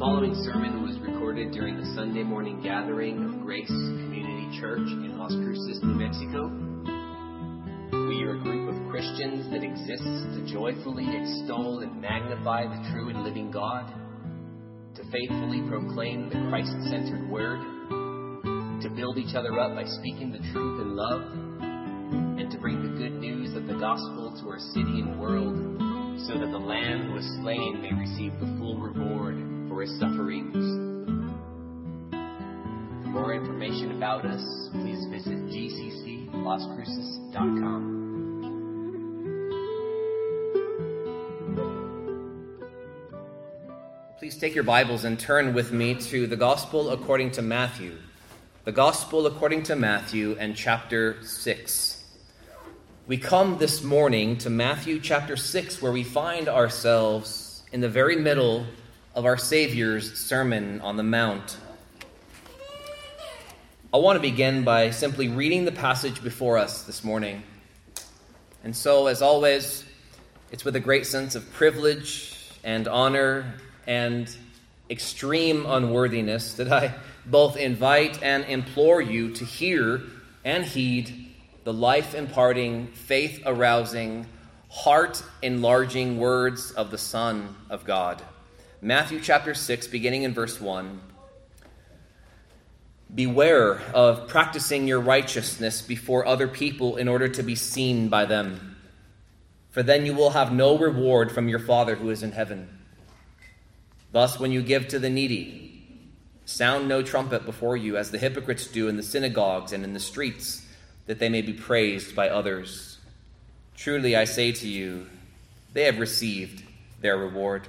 The following sermon was recorded during the Sunday morning gathering of Grace Community Church in Las Cruces, New Mexico. We are a group of Christians that exists to joyfully extol and magnify the true and living God, to faithfully proclaim the Christ-centered word, to build each other up by speaking the truth in love, and to bring the good news of the gospel to our city and world, so that the Lamb who was slain may receive the full reward for his sufferings. For more information about us, please visit gcclascruces.com. Please take your Bibles and turn with me to the Gospel according to Matthew. The Gospel according to Matthew and chapter 6. We come this morning to Matthew chapter 6, where we find ourselves in the very middle of our Savior's Sermon on the Mount. I want to begin by simply reading the passage before us this morning. And so, as always, it's with a great sense of privilege and honor and extreme unworthiness that I both invite and implore you to hear and heed the life-imparting, faith-arousing, heart-enlarging words of the Son of God. Matthew chapter 6, beginning in verse 1. Beware of practicing your righteousness before other people in order to be seen by them, for then you will have no reward from your Father who is in heaven. Thus, when you give to the needy, sound no trumpet before you, as the hypocrites do in the synagogues and in the streets, that they may be praised by others. Truly, I say to you, they have received their reward.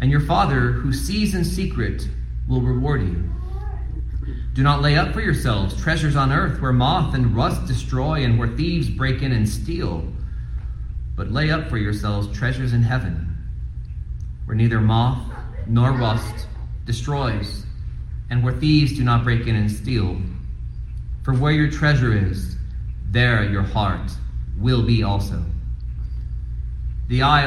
And your Father who sees in secret will reward you. Do not lay up for yourselves treasures on earth, where moth and rust destroy and where thieves break in and steal. But lay up for yourselves treasures in heaven, where neither moth nor rust destroys and where thieves do not break in and steal. For where your treasure is, there your heart will be also. The eye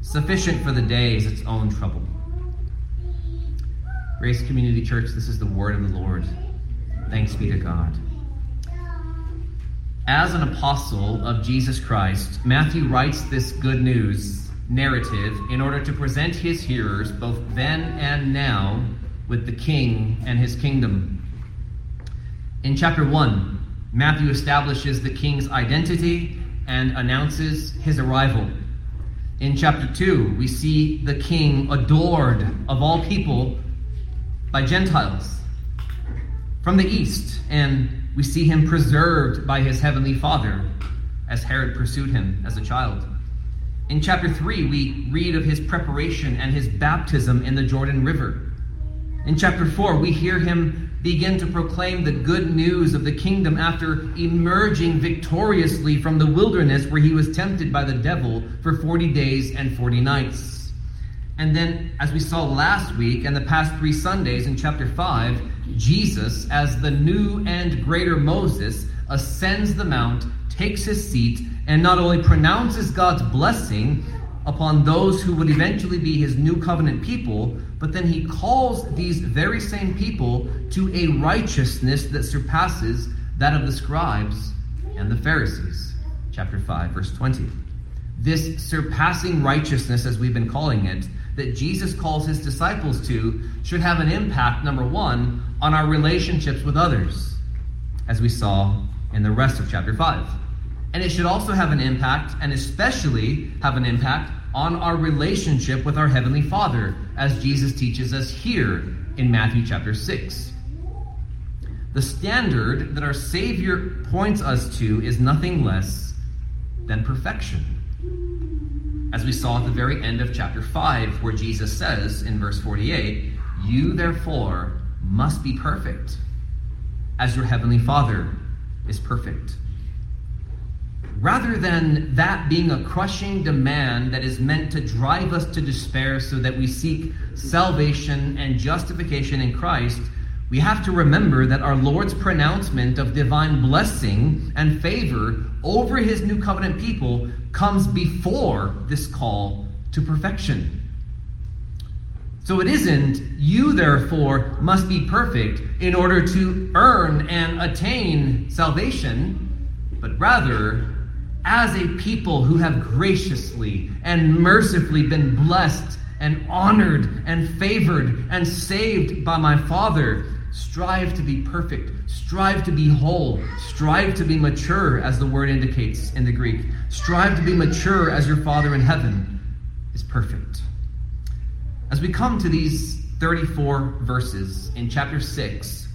Sufficient for the day is its own trouble. Grace Community Church, this is the word of the Lord. Thanks be to God. As an apostle of Jesus Christ, Matthew writes this good news narrative in order to present his hearers, both then and now, with the King and his kingdom. In chapter 1, Matthew establishes the King's identity and announces his arrival. In chapter 2, we see the King adored of all people by Gentiles from the East, and we see him preserved by his heavenly Father as Herod pursued him as a child. In chapter 3, we read of his preparation and his baptism in the Jordan River. In chapter 4, we hear him begin to proclaim the good news of the kingdom after emerging victoriously from the wilderness where he was tempted by the devil for 40 days and 40 nights. And then, as we saw last week and the past three Sundays in chapter 5, Jesus, as the new and greater Moses, ascends the mount, takes his seat, and not only pronounces God's blessing upon those who would eventually be his new covenant people, but then he calls these very same people to a righteousness that surpasses that of the Scribes and the Pharisees. Chapter 5, verse 20. This surpassing righteousness, as we've been calling it, that Jesus calls his disciples to, should have an impact, number one, on our relationships with others, as we saw in the rest of chapter 5. And it should also have an impact, and especially have an impact, on our relationship with our heavenly Father, as Jesus teaches us here in Matthew chapter 6. The standard that our Savior points us to is nothing less than perfection. As we saw at the very end of chapter 5, where Jesus says in verse 48, "You therefore must be perfect, as your heavenly Father is perfect." Rather than that being a crushing demand that is meant to drive us to despair so that we seek salvation and justification in Christ, we have to remember that our Lord's pronouncement of divine blessing and favor over his new covenant people comes before this call to perfection. So it isn't, you therefore must be perfect in order to earn and attain salvation, but rather, as a people who have graciously and mercifully been blessed and honored and favored and saved by my Father, strive to be perfect, strive to be whole, strive to be mature, as the word indicates in the Greek. Strive to be mature as your Father in heaven is perfect. As we come to these 34 verses in chapter 6,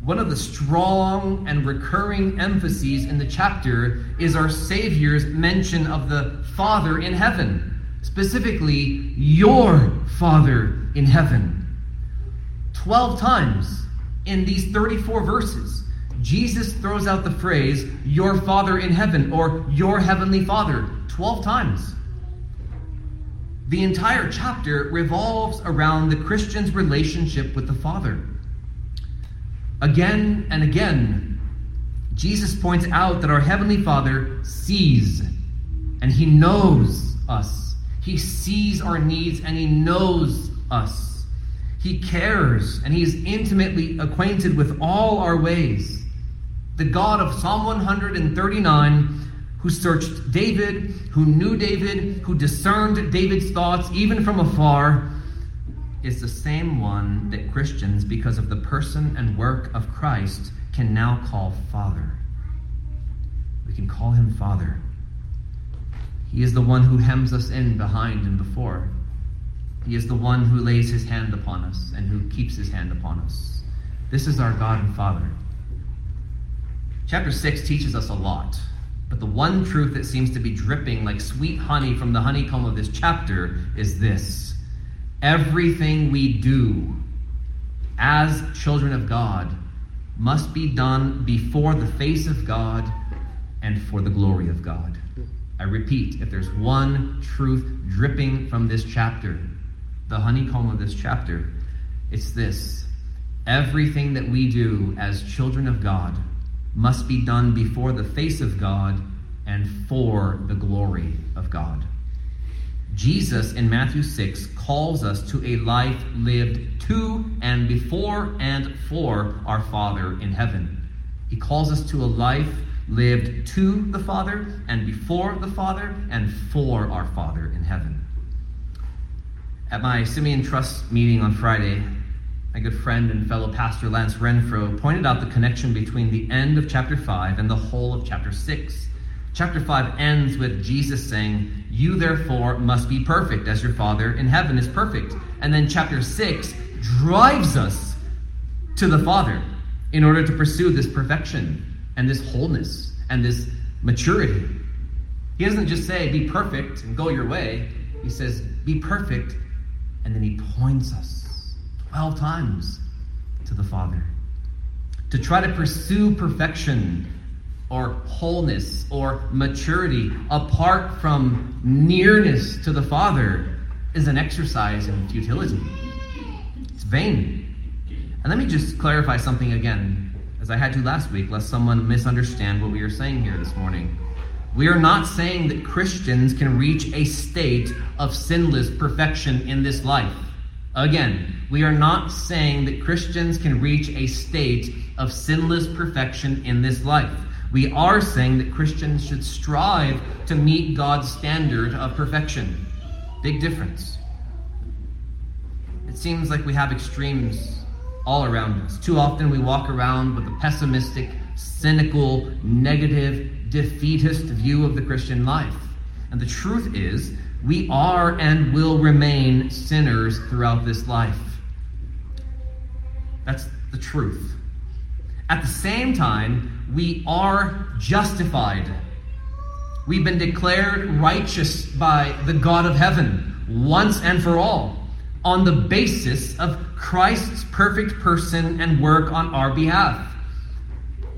one of the strong and recurring emphases in the chapter is our Savior's mention of the Father in heaven, specifically your Father in heaven. 12 times in these 34 verses, Jesus throws out the phrase, your Father in heaven, or your heavenly Father, 12 times. The entire chapter revolves around the Christian's relationship with the Father. Again and again, Jesus points out that our Heavenly Father sees and He knows us. He sees our needs and He knows us. He cares and He is intimately acquainted with all our ways. The God of Psalm 139, who searched David, who knew David, who discerned David's thoughts even from afar, is the same one that Christians, because of the person and work of Christ, can now call Father. We can call Him Father. He is the one who hems us in behind and before. He is the one who lays His hand upon us and who keeps His hand upon us. This is our God and Father. Chapter 6 teaches us a lot, but the one truth that seems to be dripping like sweet honey from the honeycomb of this chapter is this: everything we do as children of God must be done before the face of God and for the glory of God. I repeat, if there's one truth dripping from this chapter, the honeycomb of this chapter, it's this: everything that we do as children of God must be done before the face of God and for the glory of God. Jesus in Matthew 6 calls us to a life lived to and before and for our Father in heaven. He calls us to a life lived to the Father and before the Father and for our Father in heaven. At my Simeon Trust meeting on Friday, my good friend and fellow pastor Lance Renfro pointed out the connection between the end of chapter 5 and the whole of chapter 6. Chapter 5 ends with Jesus saying, "You therefore must be perfect as your Father in heaven is perfect." And then chapter 6 drives us to the Father in order to pursue this perfection and this wholeness and this maturity. He doesn't just say, "Be perfect and go your way." He says, "Be perfect," and then He points us 12 times to the Father. To try to pursue perfection or wholeness or maturity apart from nearness to the Father is an exercise in futility. It's vain. And let me just clarify something again, as I had to last week, lest someone misunderstand what we are saying here this morning. We are not saying that Christians can reach a state of sinless perfection in this life. Again, we are not saying that Christians can reach a state of sinless perfection in this life. We are saying that Christians should strive to meet God's standard of perfection. Big difference. It seems like we have extremes all around us. Too often we walk around with a pessimistic, cynical, negative, defeatist view of the Christian life. And the truth is, we are and will remain sinners throughout this life. That's the truth. At the same time, we are justified. We've been declared righteous by the God of heaven once and for all on the basis of Christ's perfect person and work on our behalf.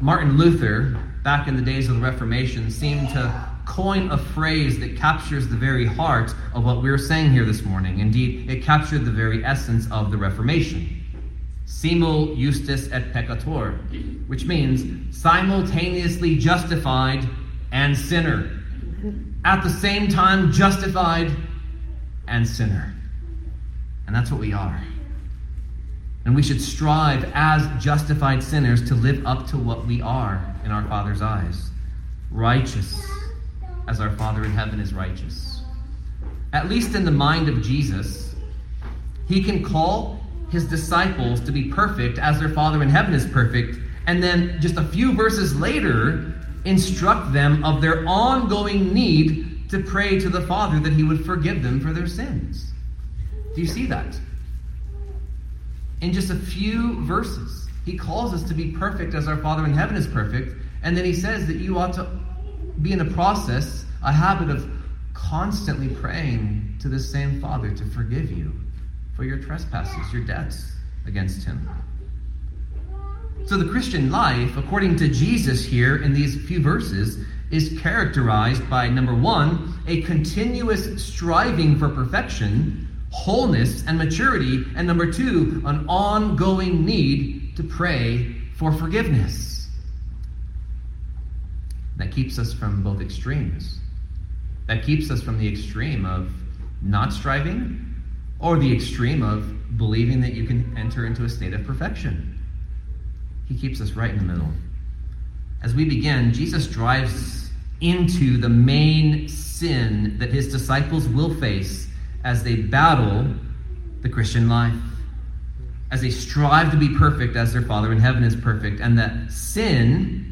Martin Luther, back in the days of the Reformation, seemed to coin a phrase that captures the very heart of what we're saying here this morning. Indeed, it captured the very essence of the Reformation. Simul justus et peccator, which means simultaneously justified and sinner. At the same time, justified and sinner. And that's what we are. And we should strive as justified sinners to live up to what we are in our Father's eyes. Righteous, as our Father in heaven is righteous. At least in the mind of Jesus, He can call His disciples to be perfect as their Father in heaven is perfect, and then just a few verses later, instruct them of their ongoing need to pray to the Father that He would forgive them for their sins. Do you see that? In just a few verses, He calls us to be perfect as our Father in heaven is perfect, and then He says that you ought to be in a process, a habit of constantly praying to the same Father to forgive you for your trespasses, your debts against Him. So the Christian life, according to Jesus here in these few verses, is characterized by, number one, a continuous striving for perfection, wholeness, and maturity, and number two, an ongoing need to pray for forgiveness. that keeps us from both extremes. That keeps us from the extreme of not striving or the extreme of believing that you can enter into a state of perfection. He keeps us right in the middle. As we begin, Jesus drives into the main sin that his disciples will face as they battle the Christian life, as they strive to be perfect as their Father in heaven is perfect. And that sin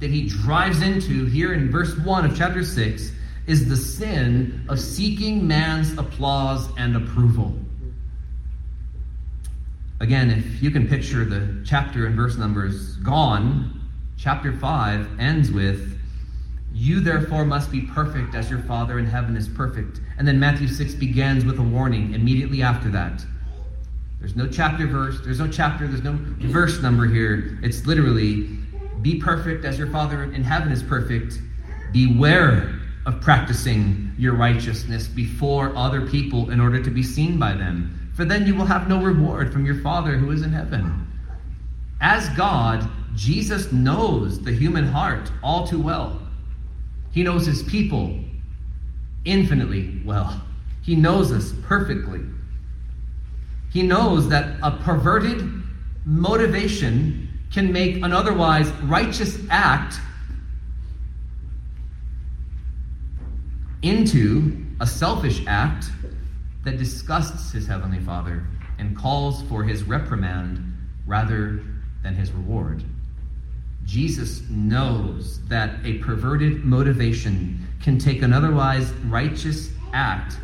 that he drives into here in verse 1 of chapter 6 is the sin of seeking man's applause and approval. Again, if you can picture the chapter and verse numbers gone, chapter 5 ends with, "You therefore must be perfect as your Father in heaven is perfect." And then Matthew 6 begins with a warning immediately after that. There's no chapter verse, there's no verse number here. It's literally, be perfect as your Father in heaven is perfect. Beware of practicing your righteousness before other people in order to be seen by them, for then you will have no reward from your Father who is in heaven. As God, Jesus knows the human heart all too well. He knows his people infinitely well. He knows us perfectly. He knows that a perverted motivation can make an otherwise righteous act into a selfish act that disgusts his heavenly Father and calls for his reprimand rather than his reward. Jesus knows that a perverted motivation can take an otherwise righteous act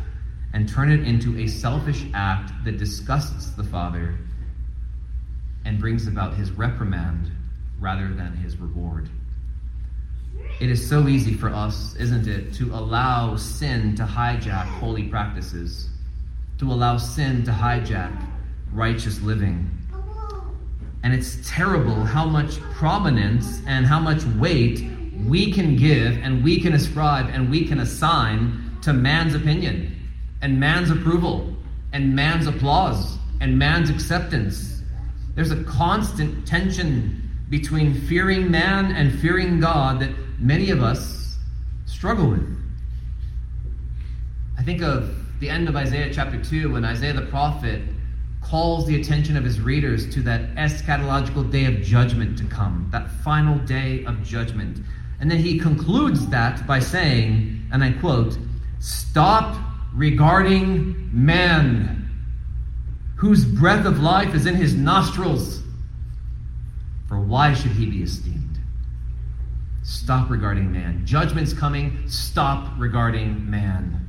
and turn it into a selfish act that disgusts the Father and brings about his reprimand rather than his reward. It is so easy for us, isn't it, to allow sin to hijack holy practices, to allow sin to hijack righteous living. And it's terrible how much prominence and how much weight we can give and we can ascribe and we can assign to man's opinion and man's approval and man's applause and man's acceptance. There's a constant tension between fearing man and fearing God that many of us struggle with. I think of the end of Isaiah chapter 2 when Isaiah the prophet calls the attention of his readers to that eschatological day of judgment to come, that final day of judgment. And then he concludes that by saying, and I quote, "Stop regarding man, whose breath of life is in his nostrils. For why should he be esteemed?" Stop regarding man. Judgment's coming. Stop regarding man.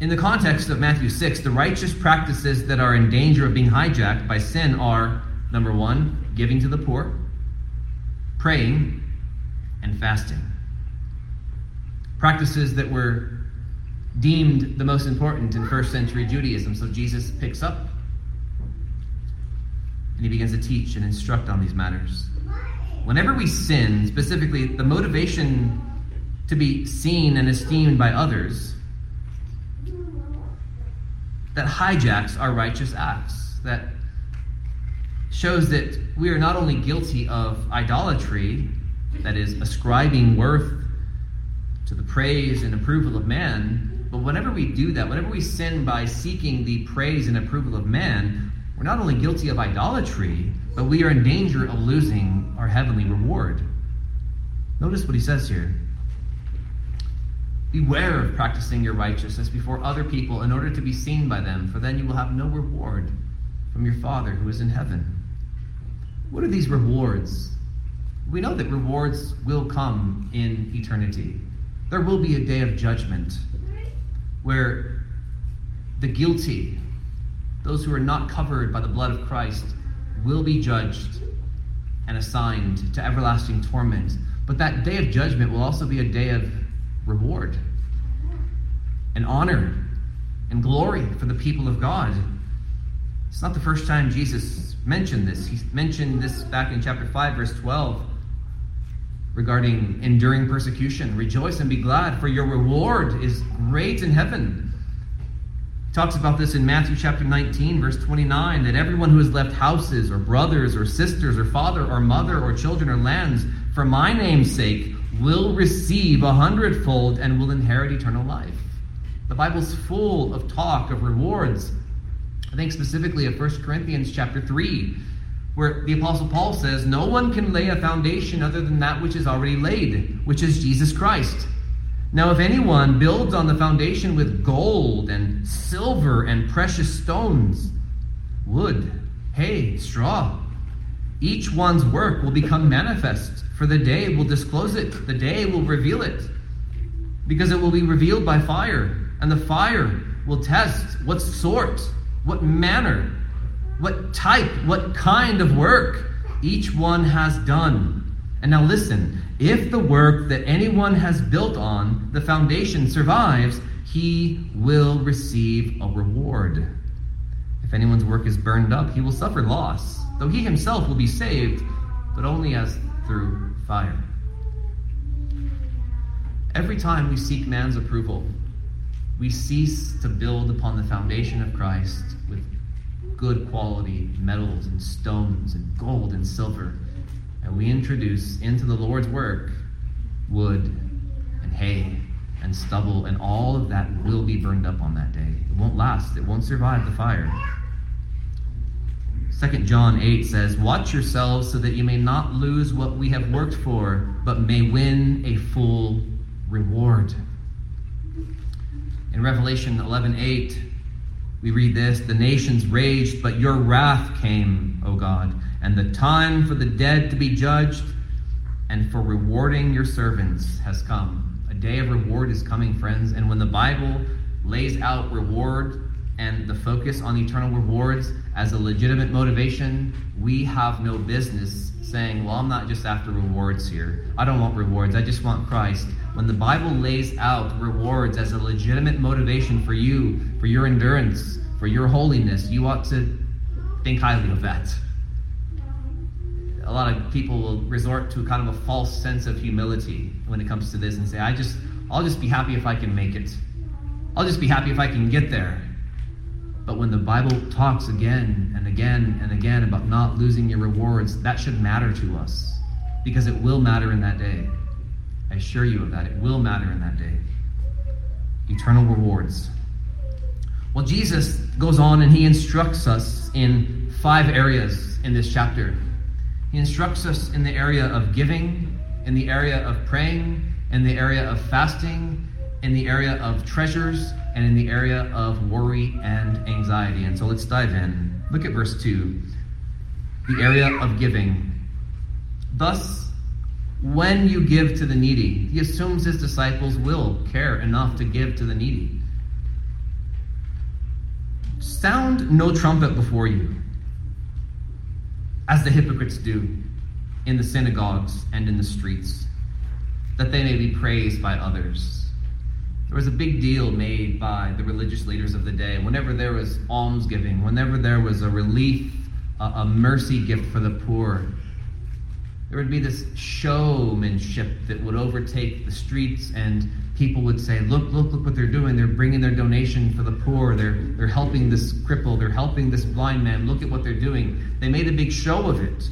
In the context of Matthew 6, the righteous practices that are in danger of being hijacked by sin are, number one, giving to the poor, praying, and fasting. Practices that were deemed the most important in first century Judaism. So Jesus picks up and he begins to teach and instruct on these matters. Whenever we sin, specifically the motivation to be seen and esteemed by others, that hijacks our righteous acts, that shows that we are not only guilty of idolatry, that is, ascribing worth to the praise and approval of man, but whenever we do that, whenever we sin by seeking the praise and approval of man, we're not only guilty of idolatry, but we are in danger of losing our heavenly reward. Notice what he says here. "Beware of practicing your righteousness before other people in order to be seen by them, for then you will have no reward from your Father who is in heaven." What are these rewards? We know that rewards will come in eternity. There will be a day of judgment where the guilty, those who are not covered by the blood of Christ, will be judged and assigned to everlasting torment. But that day of judgment will also be a day of reward and honor and glory for the people of God. It's not the first time Jesus mentioned this. He mentioned this back in chapter 5, verse 12, regarding enduring persecution. "Rejoice and be glad, for your reward is great in heaven." Talks about this in Matthew chapter 19, verse 29, that everyone who has left houses or brothers or sisters or father or mother or children or lands for my name's sake will receive 100-fold and will inherit eternal life. The Bible's full of talk of rewards. I think specifically of 1 Corinthians chapter 3, where the Apostle Paul says, "No one can lay a foundation other than that which is already laid, which is Jesus Christ. Now if anyone builds on the foundation with gold and silver and precious stones, wood, hay, straw, each one's work will become manifest, for the day will disclose it, the day will reveal it, because it will be revealed by fire, and the fire will test what sort, what manner, what type, what kind of work each one has done. And now listen, if the work that anyone has built on the foundation survives, he will receive a reward. If anyone's work is burned up, he will suffer loss, though he himself will be saved, but only as through fire." Every time we seek man's approval, we cease to build upon the foundation of Christ with good quality metals and stones and gold and silver, and we introduce into the Lord's work wood and hay and stubble, and all of that will be burned up on that day. It won't last. It won't survive the fire. 2 John 8 says, "Watch yourselves so that you may not lose what we have worked for, but may win a full reward." In Revelation 11:8, we read this, "The nations raged, but your wrath came, O God, and the time for the dead to be judged and for rewarding your servants has come." A day of reward is coming, friends, and when the Bible lays out reward and the focus on eternal rewards as a legitimate motivation, we have no business saying, "Well, I'm not just after rewards here. I don't want rewards. I just want Christ." When the Bible lays out rewards as a legitimate motivation for you, for your endurance, for your holiness, you ought to think highly of that. A lot of people will resort to kind of a false sense of humility when it comes to this and say, I'll just be happy if I can make it. I'll just be happy if I can get there. But when the Bible talks again and again and again about not losing your rewards, that should matter to us, because it will matter in that day. I assure you of that. It will matter in that day. Eternal rewards. Well, Jesus goes on and he instructs us in 5 areas in this chapter. He instructs us in the area of giving, in the area of praying, in the area of fasting, in the area of treasures, and in the area of worry and anxiety. And so let's dive in. Look at verse 2, the area of giving. "Thus, when you give to the needy," he assumes his disciples will care enough to give to the needy, "sound no trumpet before you, as the hypocrites do in the synagogues and in the streets, that they may be praised by others." There was a big deal made by the religious leaders of the day. Whenever there was almsgiving, whenever there was a relief, a mercy gift for the poor, there would be this showmanship that would overtake the streets, and people would say, look what they're doing. They're bringing their donation for the poor. They're helping this cripple. They're helping this blind man. Look at what they're doing. They made a big show of it.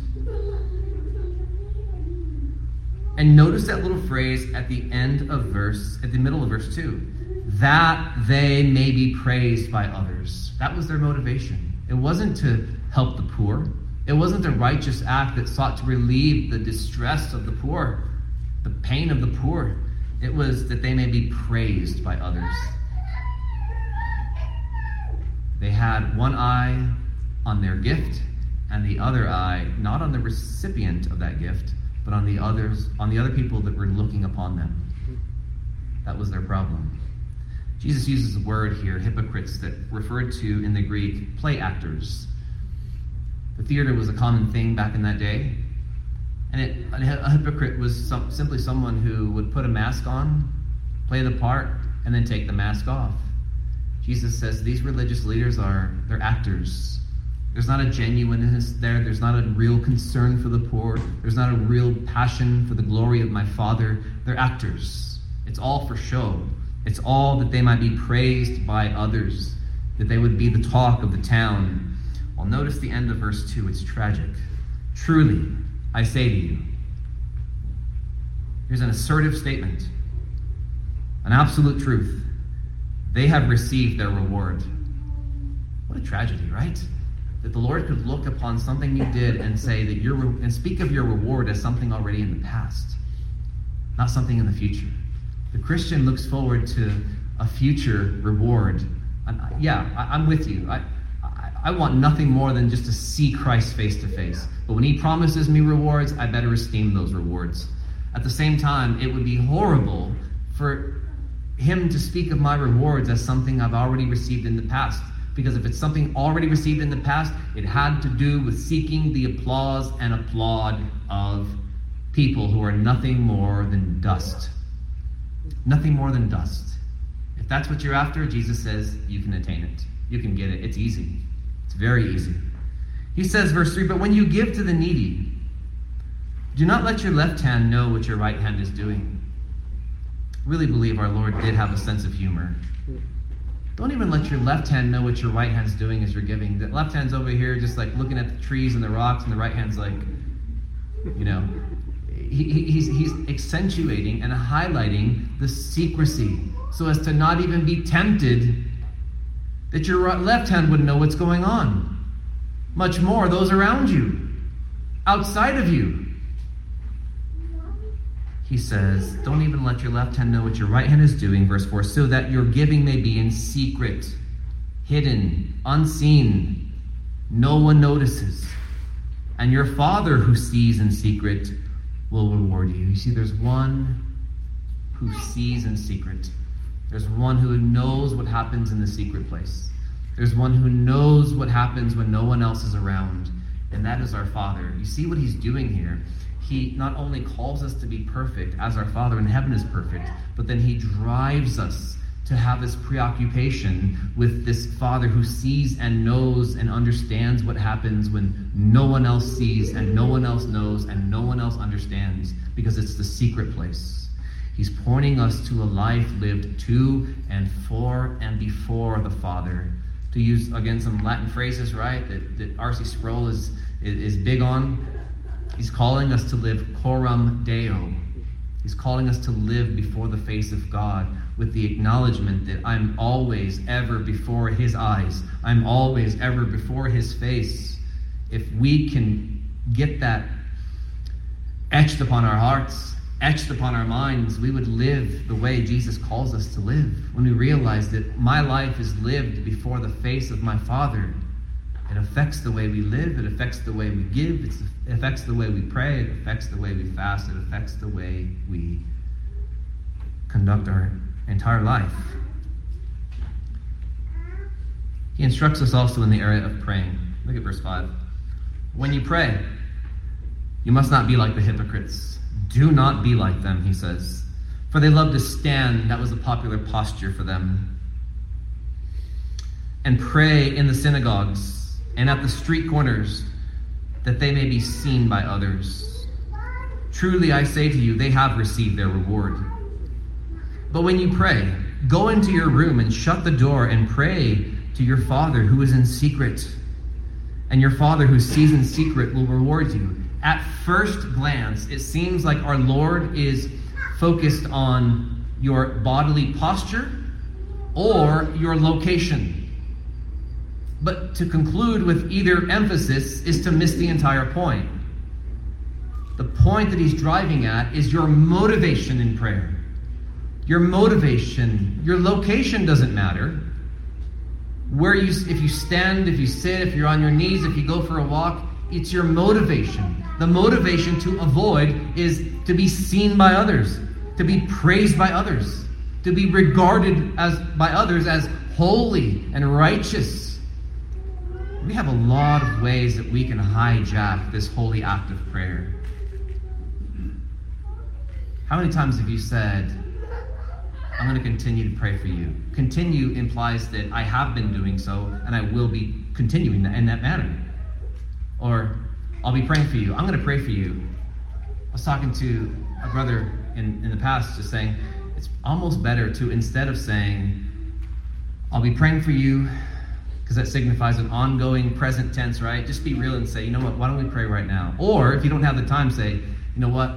And notice that little phrase at the middle of verse 2, "that they may be praised by others." That was their motivation. It wasn't to help the poor. It wasn't a righteous act that sought to relieve the distress of the poor, the pain of the poor. It was that they may be praised by others. They had one eye on their gift and the other eye not on the recipient of that gift, but on the other people that were looking upon them. That was their problem. Jesus uses a word here, hypocrites, that referred to in the Greek play actors. The theater was a common thing back in that day, and a hypocrite was simply someone who would put a mask on, play the part, and then take the mask off. Jesus says these religious leaders they're actors. There's not a genuineness there. There's not a real concern for the poor. There's not a real passion for the glory of my Father. They're actors. It's all for show. It's all that they might be praised by others, that they would be the talk of the town. Well, notice the end of verse 2. It's tragic. "Truly, I say to you, Here's an assertive statement, an absolute truth. They have received their reward. What a tragedy, right? That the Lord could look upon something you did and say that and speak of your reward as something already in the past, not something in the future. The Christian looks forward to a future reward. I'm with you. I want nothing more than just to see Christ face to face. But when he promises me rewards, I better esteem those rewards. At the same time, it would be horrible for him to speak of my rewards as something I've already received in the past. Because if it's something already received in the past, it had to do with seeking the applause and applaud of people who are nothing more than dust. Nothing more than dust. If that's what you're after, Jesus says, you can attain it. You can get it. It's easy. It's very easy. He says, verse 3, but when you give to the needy, do not let your left hand know what your right hand is doing. I really believe our Lord did have a sense of humor. Don't even let your left hand know what your right hand's doing as you're giving. The left hand's over here just like looking at the trees and the rocks, and the right hand's like, you know. He's accentuating and highlighting the secrecy so as to not even be tempted that your left hand wouldn't know what's going on. Much more those around you, outside of you. He says, don't even let your left hand know what your right hand is doing, verse 4, so that your giving may be in secret, hidden, unseen. No one notices. And your Father who sees in secret will reward you. You see, there's one who sees in secret. There's one who knows what happens in the secret place. There's one who knows what happens when no one else is around, and that is our Father. You see what he's doing here? He not only calls us to be perfect, as our Father in heaven is perfect, but then he drives us to have this preoccupation with this Father who sees and knows and understands what happens when no one else sees and no one else knows and no one else understands, because it's the secret place. He's pointing us to a life lived to and for and before the Father. To use, again, some Latin phrases, right, that R.C. Sproul is big on. He's calling us to live Coram Deo. He's calling us to live before the face of God with the acknowledgement that I'm always ever before his eyes. I'm always ever before his face. If we can get that etched upon our hearts, etched upon our minds, we would live the way Jesus calls us to live. When we realize that my life is lived before the face of my Father, it affects the way we live, it affects the way we give, it affects the way we pray, it affects the way we fast, it affects the way we conduct our entire life. He instructs us also in the area of praying. Look at verse 5. When you pray, you must not be like the hypocrites. Do not be like them, he says, for they love to stand. That was a popular posture for them. And pray in the synagogues and at the street corners, that they may be seen by others. Truly I say to you, they have received their reward. But when you pray, go into your room and shut the door and pray to your Father who is in secret. And your Father who sees in secret will reward you. At first glance, it seems like our Lord is focused on your bodily posture or your location. But to conclude with either emphasis is to miss the entire point. The point that he's driving at is your motivation in prayer. Your motivation, your location doesn't matter. If you stand, if you sit, if you're on your knees, if you go for a walk, it's your motivation. The motivation to avoid is to be seen by others, to be praised by others, to be regarded by others as holy and righteous. We have a lot of ways that we can hijack this holy act of prayer. How many times have you said, I'm going to continue to pray for you? Continue implies that I have been doing so, and I will be continuing in that manner. Or, I'll be praying for you. I'm going to pray for you. I was talking to a brother in the past, just saying, it's almost better to, instead of saying, I'll be praying for you, because that signifies an ongoing present tense, right? Just be real and say, you know what, why don't we pray right now? Or if you don't have the time, say, you know what,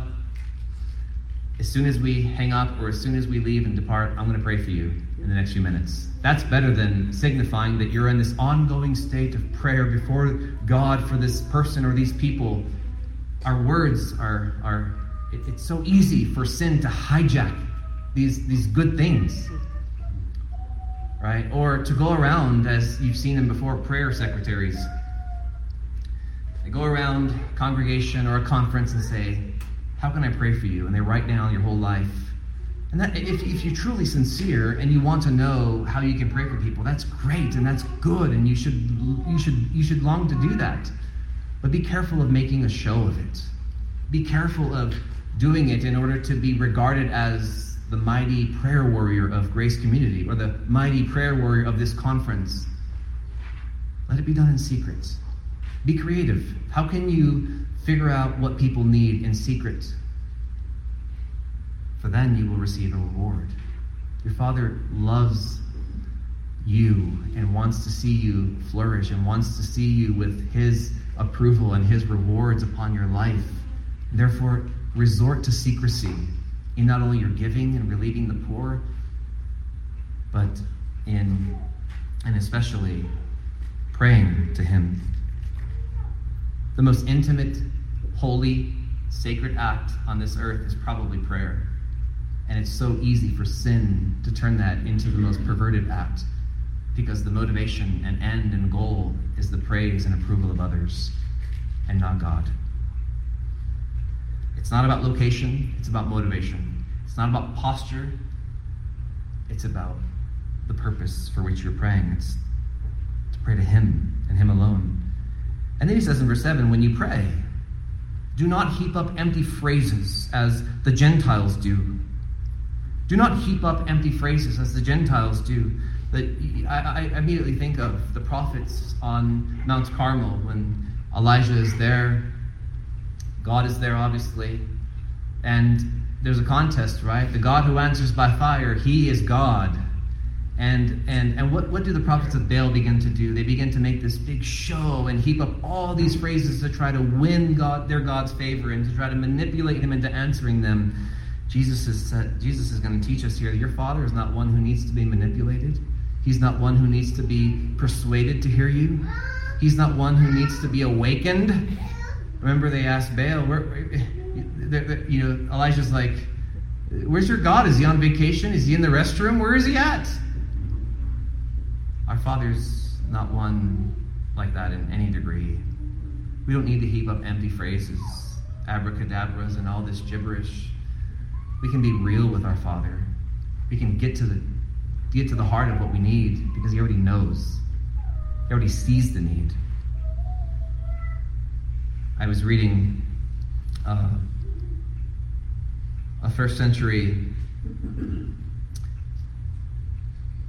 as soon as we hang up or as soon as we leave and depart, I'm going to pray for you in the next few minutes. That's better than signifying that you're in this ongoing state of prayer before God for this person or these people. Our words are it's so easy for sin to hijack these good things, right? Or to go around, as you've seen them before, prayer secretaries. They go around a congregation or a conference and say, "How can I pray for you?" And they write down your whole life. And that, if you're truly sincere and you want to know how you can pray for people, that's great and that's good, and you should long to do that. But be careful of making a show of it. Be careful of doing it in order to be regarded as the mighty prayer warrior of Grace Community or the mighty prayer warrior of this conference. Let it be done in secret. Be creative. How can you figure out what people need in secret? For then you will receive a reward. Your Father loves you and wants to see you flourish and wants to see you with His approval and His rewards upon your life. Therefore, resort to secrecy in not only your giving and relieving the poor, but in and especially praying to Him. The most intimate, holy, sacred act on this earth is probably prayer. And it's so easy for sin to turn that into the most perverted act, because the motivation and end and goal is the praise and approval of others and not God. It's not about location, it's about motivation. It's not about posture, it's about the purpose for which you're praying. It's to pray to Him and Him alone. And then he says in verse 7, when you pray, do not heap up empty phrases as the Gentiles do. Do not heap up empty phrases as the Gentiles do. That I immediately think of the prophets on Mount Carmel when Elijah is there. God is there, obviously. And there's a contest, right? The God who answers by fire, He is God. And what do the prophets of Baal begin to do? They begin to make this big show and heap up all these phrases to try to win God, their God's favor, and to try to manipulate Him into answering them. Jesus is going to teach us here, your Father is not one who needs to be manipulated. He's not one who needs to be persuaded to hear you. He's not one who needs to be awakened. Remember, they asked Baal, Elijah's like, "Where's your God? Is He on vacation? Is He in the restroom? Where is He at?" Our Father's not one like that in any degree. We don't need to heap up empty phrases, abracadabras, and all this gibberish. We can be real with our Father. We can get to the heart of what we need, because He already knows. He already sees the need. I was reading a first-century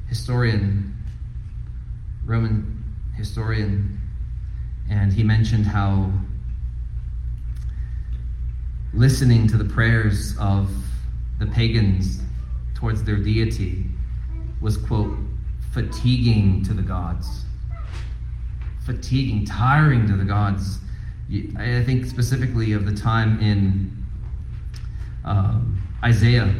historian, Roman historian, and he mentioned how listening to the prayers of the pagans towards their deity was, quote, fatiguing to the gods. Fatiguing, tiring to the gods. I think specifically of the time in Isaiah,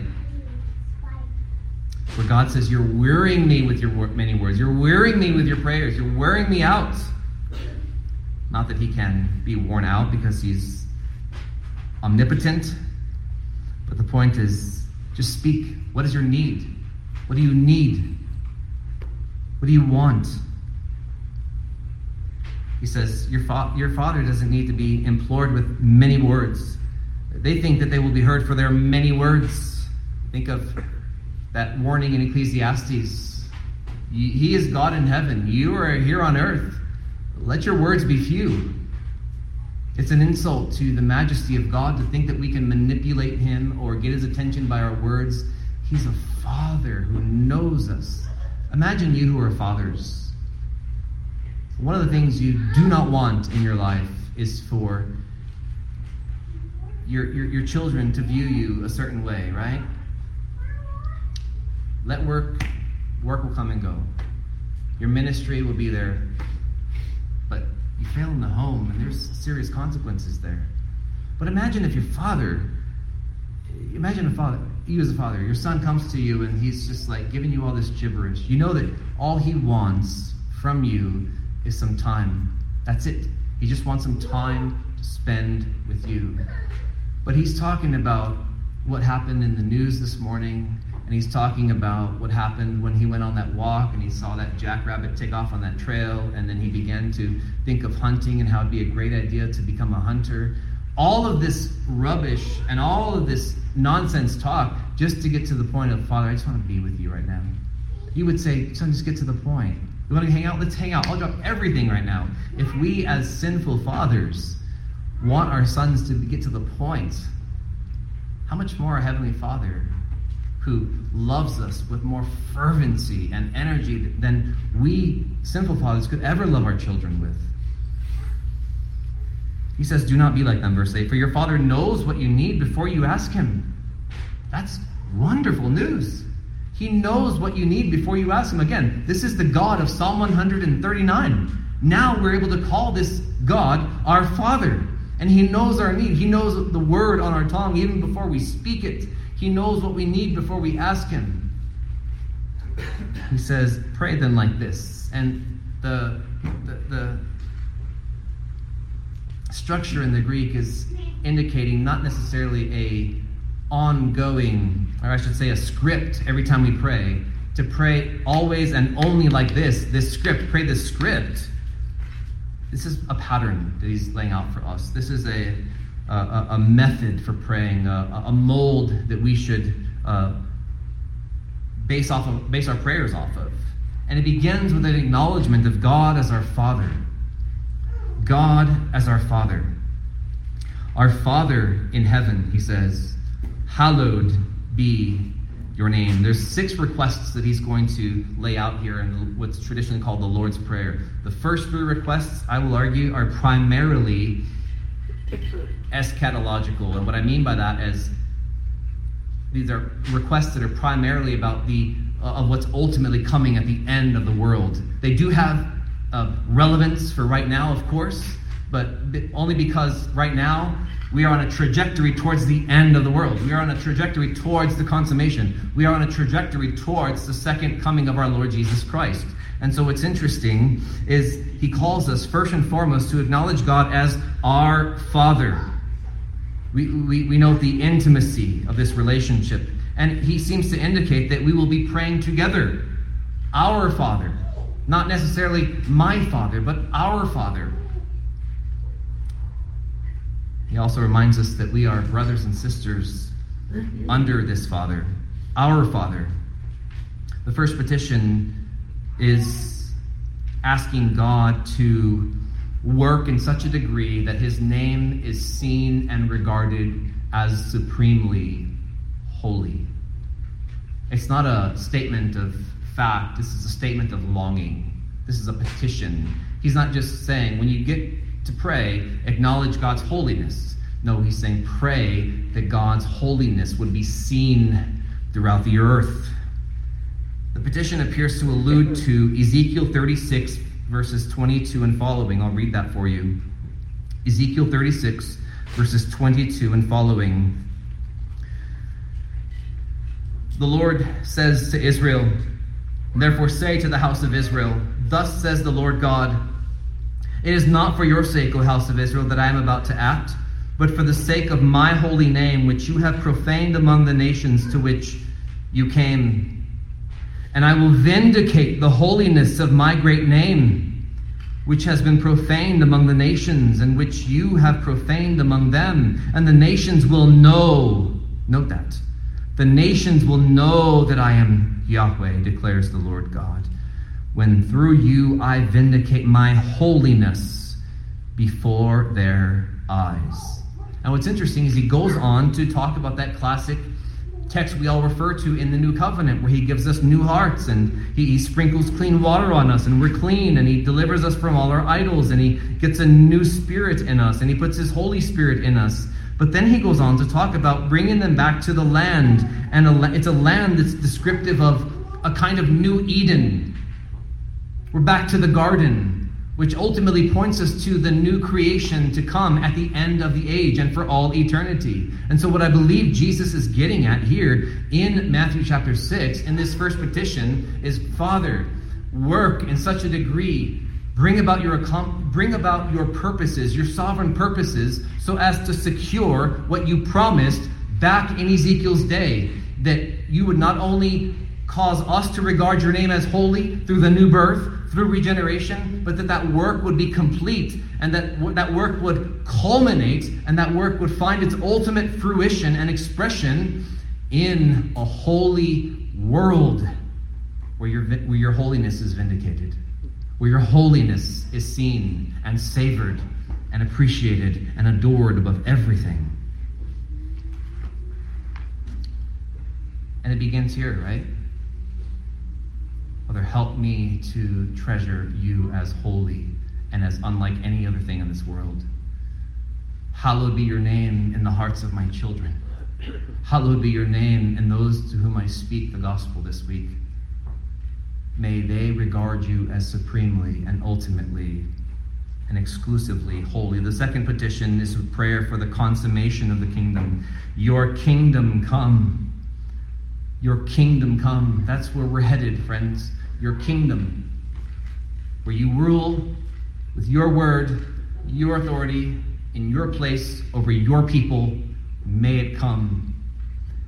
where God says, "You're wearying me with your many words. You're wearying me with your prayers. You're wearing me out." Not that He can be worn out, because He's omnipotent. But the point is, just speak. What is your need? What do you need? What do you want? He says, your Father doesn't need to be implored with many words. They think that they will be heard for their many words. Think of that warning in Ecclesiastes. He is God in heaven. You are here on earth. Let your words be few. It's an insult to the majesty of God to think that we can manipulate Him or get His attention by our words. He's a Father who knows us. Imagine you who are fathers. One of the things you do not want in your life is for your children to view you a certain way, right? Let work will come and go. Your ministry will be there. But you fail in the home, and there's serious consequences there. But imagine if your father imagine a father, you as a father, your son comes to you and he's just like giving you all this gibberish. You know that all he wants from you is some time. That's it. He just wants some time to spend with you. But he's talking about what happened in the news this morning, and he's talking about what happened when he went on that walk and he saw that jackrabbit take off on that trail, and then he began to think of hunting and how it'd be a great idea to become a hunter. All of this rubbish and all of this nonsense talk just to get to the point of, Father, I just want to be with you right now. You would say, son, just get to the point. You want to hang out? Let's hang out. I'll drop everything right now. If we as sinful fathers want our sons to get to the point, how much more our Heavenly Father, who loves us with more fervency and energy than we sinful fathers could ever love our children with. He says, do not be like them, verse 8, for your Father knows what you need before you ask Him. That's wonderful news. He knows what you need before you ask Him. Again, this is the God of Psalm 139. Now we're able to call this God our Father. And He knows our need. He knows the word on our tongue even before we speak it. He knows what we need before we ask Him. He says, pray then like this. And the structure in the Greek is indicating not necessarily a ongoing, or I should say a script every time we pray, to pray always and only like this script, pray this script. This is a pattern that he's laying out for us. This is a method for praying, a mold that we should base our prayers off of. And it begins with an acknowledgement of God as our Father. God as our Father. Our Father in heaven, he says, hallowed be your name. There's 6 requests that he's going to lay out here in what's traditionally called the Lord's Prayer. The first 3 requests, I will argue, are primarily eschatological. And what I mean by that is these are requests that are primarily about of what's ultimately coming at the end of the world. They do have relevance for right now, of course, but only because right now we are on a trajectory towards the end of the world. We are on a trajectory towards the consummation. We are on a trajectory towards the second coming of our Lord Jesus Christ. And so what's interesting is he calls us first and foremost to acknowledge God as our Father. We note the intimacy of this relationship, and he seems to indicate that we will be praying together, our Father. Not necessarily my Father, but our Father. He also reminds us that we are brothers and sisters under this Father, our Father. The first petition is asking God to work in such a degree that His name is seen and regarded as supremely holy. It's not a statement of fact, this is a statement of longing. This is a petition. He's not just saying, when you get to pray, acknowledge God's holiness. No, he's saying, pray that God's holiness would be seen throughout the earth. The petition appears to allude to Ezekiel 36, verses 22 and following. I'll read that for you. Ezekiel 36, verses 22 and following. The Lord says to Israel, therefore say to the house of Israel, thus says the Lord God, it is not for your sake, O house of Israel, that I am about to act, but for the sake of my holy name, which you have profaned among the nations to which you came. And I will vindicate the holiness of my great name, which has been profaned among the nations, and which you have profaned among them. And the nations will know, note that, the nations will know that I am Yahweh, declares the Lord God, when through you I vindicate my holiness before their eyes. Now what's interesting is he goes on to talk about that classic text we all refer to in the New Covenant, where he gives us new hearts, and he sprinkles clean water on us, and we're clean, and he delivers us from all our idols, and he gets a new spirit in us, and he puts his Holy Spirit in us. But then he goes on to talk about bringing them back to the land, and it's a land that's descriptive of a kind of new Eden. We're back to the garden. which ultimately points us to the new creation to come at the end of the age and for all eternity. And so what I believe Jesus is getting at here in Matthew chapter 6, in this first petition, is, Father, work in such a degree, bring about your purposes, your sovereign purposes, so as to secure what you promised back in Ezekiel's day, that you would not only cause us to regard your name as holy through the new birth, through regeneration, but that work would be complete, and that work would culminate, and that work would find its ultimate fruition and expression in a holy world where your holiness is vindicated, where your holiness is seen and savored and appreciated and adored above everything. And it begins here, right? Father, help me to treasure you as holy and as unlike any other thing in this world. Hallowed be your name in the hearts of my children. Hallowed be your name in those to whom I speak the gospel this week. May they regard you as supremely and ultimately and exclusively holy. The second petition is a prayer for the consummation of the kingdom. Your kingdom come. Your kingdom come. That's where we're headed, friends. Your kingdom, where you rule with your word, your authority, in your place over your people. May it come.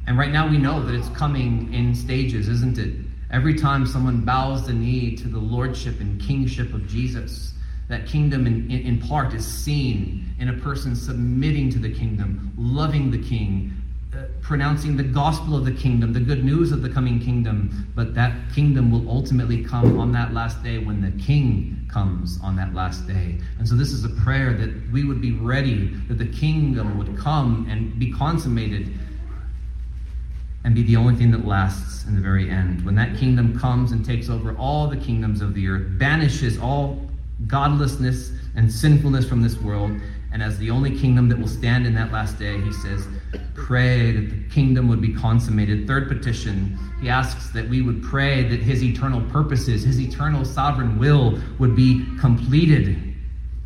And right now we know that it's coming in stages, isn't it? Every time someone bows the knee to the lordship and kingship of Jesus, that kingdom in part is seen in a person submitting to the kingdom, loving the king, pronouncing the gospel of the kingdom, the good news of the coming kingdom. But that kingdom will ultimately come on that last day when the king comes on that last day. And so this is a prayer that we would be ready, that the kingdom would come and be consummated and be the only thing that lasts in the very end. When that kingdom comes and takes over all the kingdoms of the earth, banishes all godlessness and sinfulness from this world, and as the only kingdom that will stand in that last day, he says, pray that the kingdom would be consummated. Third petition, he asks that we would pray that his eternal purposes, his eternal sovereign will would be completed.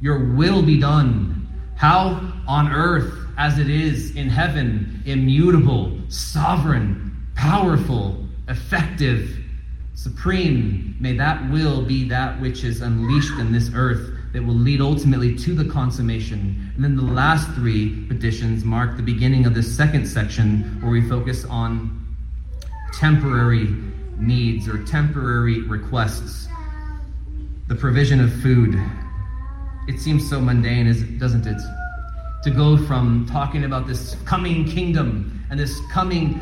Your will be done. How? On earth as it is in heaven, immutable, sovereign, powerful, effective, supreme. May that will be that which is unleashed in this earth, that will lead ultimately to the consummation. And then the last three petitions mark the beginning of this second section, where we focus on temporary needs or temporary requests. The provision of food. It seems so mundane, doesn't it? To go from talking about this coming kingdom and this coming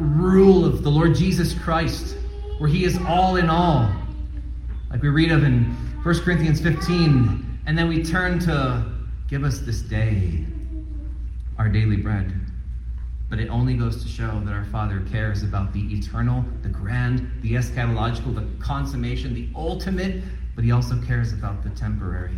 rule of the Lord Jesus Christ, where he is all in all, like we read of in 1 Corinthians 15, and then we turn to, give us this day our daily bread. But it only goes to show that our Father cares about the eternal, the grand, the eschatological, the consummation, the ultimate, but he also cares about the temporary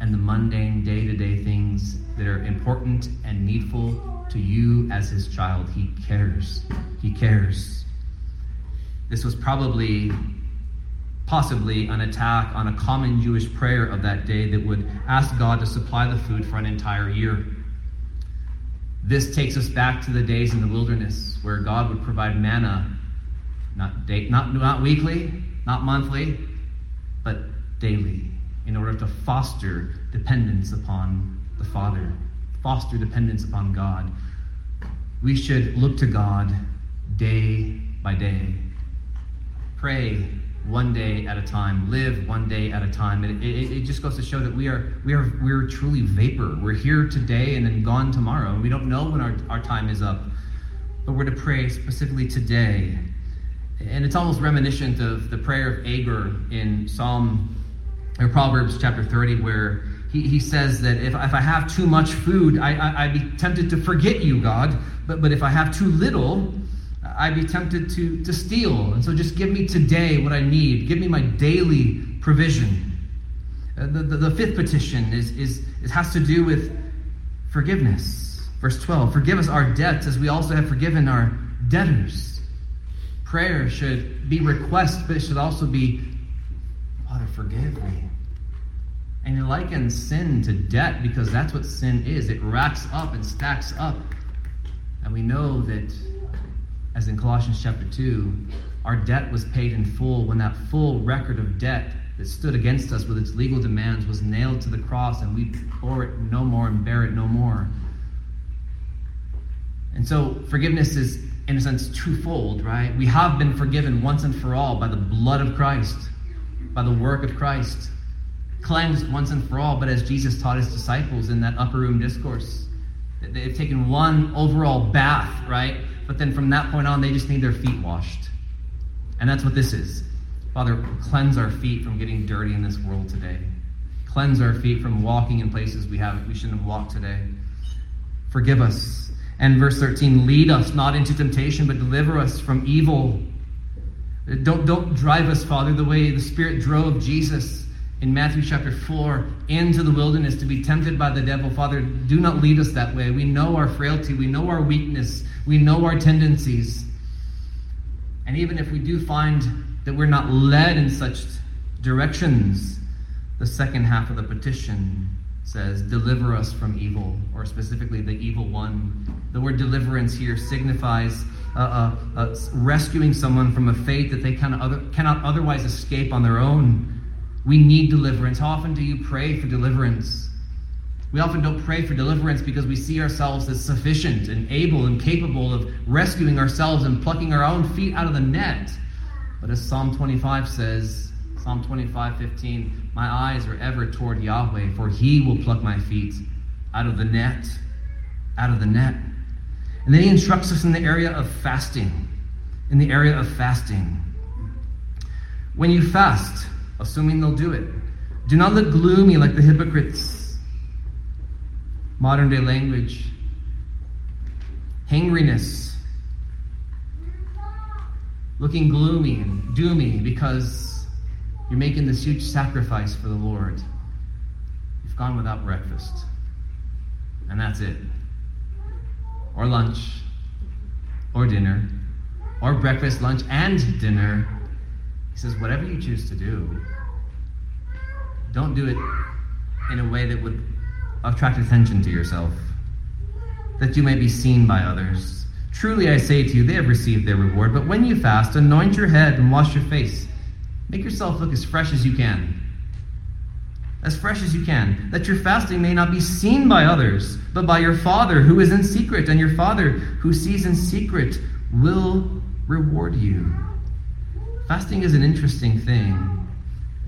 and the mundane day-to-day things that are important and needful to you as his child. He cares. He cares. This was possibly an attack on a common Jewish prayer of that day that would ask God to supply the food for an entire year. This takes us back to the days in the wilderness where God would provide manna, not weekly, not monthly, but daily, in order to foster dependence upon the Father, foster dependence upon God. We should look to God day by day. Pray one day at a time, live one day at a time. And it just goes to show that we're truly vapor. We're here today and then gone tomorrow. We don't know when our time is up, but we're to pray specifically today. And it's almost reminiscent of the prayer of Agur in Proverbs chapter 30, where he says that if I have too much food, I'd be tempted to forget you, God. But if I have too little, I'd be tempted to steal. And so just give me today what I need. Give me my daily provision. The fifth petition is has to do with forgiveness. Verse 12, forgive us our debts as we also have forgiven our debtors. Prayer should be request, but it should also be Father, forgive me. And he likens sin to debt because that's what sin is. It racks up and stacks up. And we know that, as in Colossians chapter 2, our debt was paid in full when that full record of debt that stood against us with its legal demands was nailed to the cross and we bore it no more and bear it no more. And so forgiveness is, in a sense, twofold, right? We have been forgiven once and for all by the blood of Christ, by the work of Christ, cleansed once and for all, but as Jesus taught his disciples in that upper room discourse, they've taken one overall bath, right? But then from that point on, they just need their feet washed. And that's what this is. Father, cleanse our feet from getting dirty in this world today. Cleanse our feet from walking in places we shouldn't have walked today. Forgive us. And verse 13, lead us not into temptation, but deliver us from evil. Don't drive us, Father, the way the Spirit drove Jesus in Matthew chapter 4 into the wilderness to be tempted by the devil. Father, do not lead us that way. We know our frailty. We know our weakness. We know our tendencies. And even if we do find that we're not led in such directions, the second half of the petition says, deliver us from evil, or specifically the evil one. The word deliverance here signifies rescuing someone from a fate that they cannot otherwise escape on their own. We need deliverance. How often do you pray for deliverance? We often don't pray for deliverance because we see ourselves as sufficient and able and capable of rescuing ourselves and plucking our own feet out of the net. But as Psalm 25 says, Psalm 25:15, my eyes are ever toward Yahweh, for he will pluck my feet out of the net, out of the net. And then he instructs us in the area of fasting, in the area of fasting. When you fast, assuming they'll do it, do not look gloomy like the hypocrites. Modern day language, hangriness, looking gloomy and doomy because you're making this huge sacrifice for the Lord. You've gone without breakfast, and that's it. Or lunch, or dinner, or breakfast, lunch, and dinner. He says, whatever you choose to do, don't do it in a way that would attract attention to yourself, that you may be seen by others. Truly I say to you, they have received their reward. But when you fast, anoint your head and wash your face. Make yourself look as fresh as you can. As fresh as you can. That your fasting may not be seen by others, but by your Father who is in secret. And your Father who sees in secret will reward you. Fasting is an interesting thing.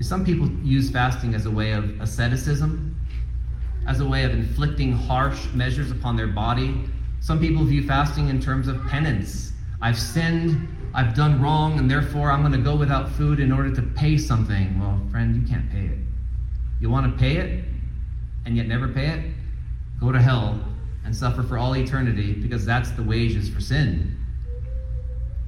Some people use fasting as a way of asceticism, as a way of inflicting harsh measures upon their body. Some people view fasting in terms of penance. I've sinned, I've done wrong, and therefore I'm going to go without food in order to pay something. Well, friend, you can't pay it. You want to pay it, and yet never pay it? Go to hell and suffer for all eternity, because that's the wages for sin.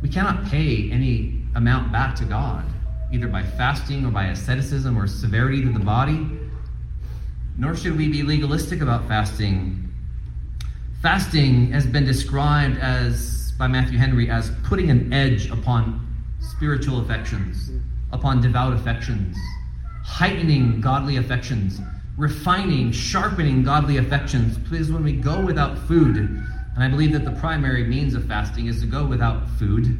We cannot pay any amount back to God, either by fasting or by asceticism or severity to the body. Nor should we be legalistic about fasting. Fasting has been described by Matthew Henry as putting an edge upon spiritual affections, upon devout affections, heightening godly affections, refining, sharpening godly affections. Because when we go without food, and I believe that the primary means of fasting is to go without food.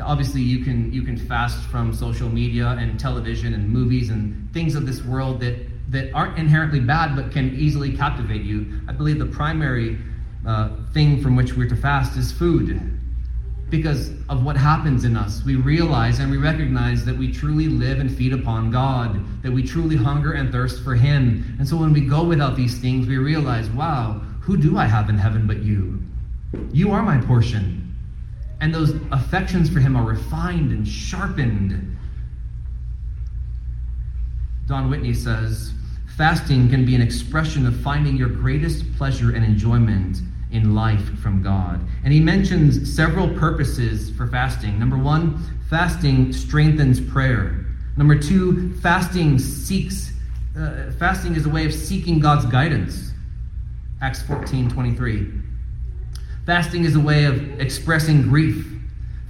Obviously, you can fast from social media and television and movies and things of this world that aren't inherently bad but can easily captivate you. I believe the primary thing from which we're to fast is food, because of what happens in us. We realize and we recognize that we truly live and feed upon God, that we truly hunger and thirst for Him. And so when we go without these things, we realize, wow, who do I have in heaven but you? You are my portion. And those affections for Him are refined and sharpened. Don Whitney says, fasting can be an expression of finding your greatest pleasure and enjoyment in life from God. And he mentions several purposes for fasting. Number one, fasting strengthens prayer. Number two, fasting is a way of seeking God's guidance. Acts 14:23. Fasting is a way of expressing grief.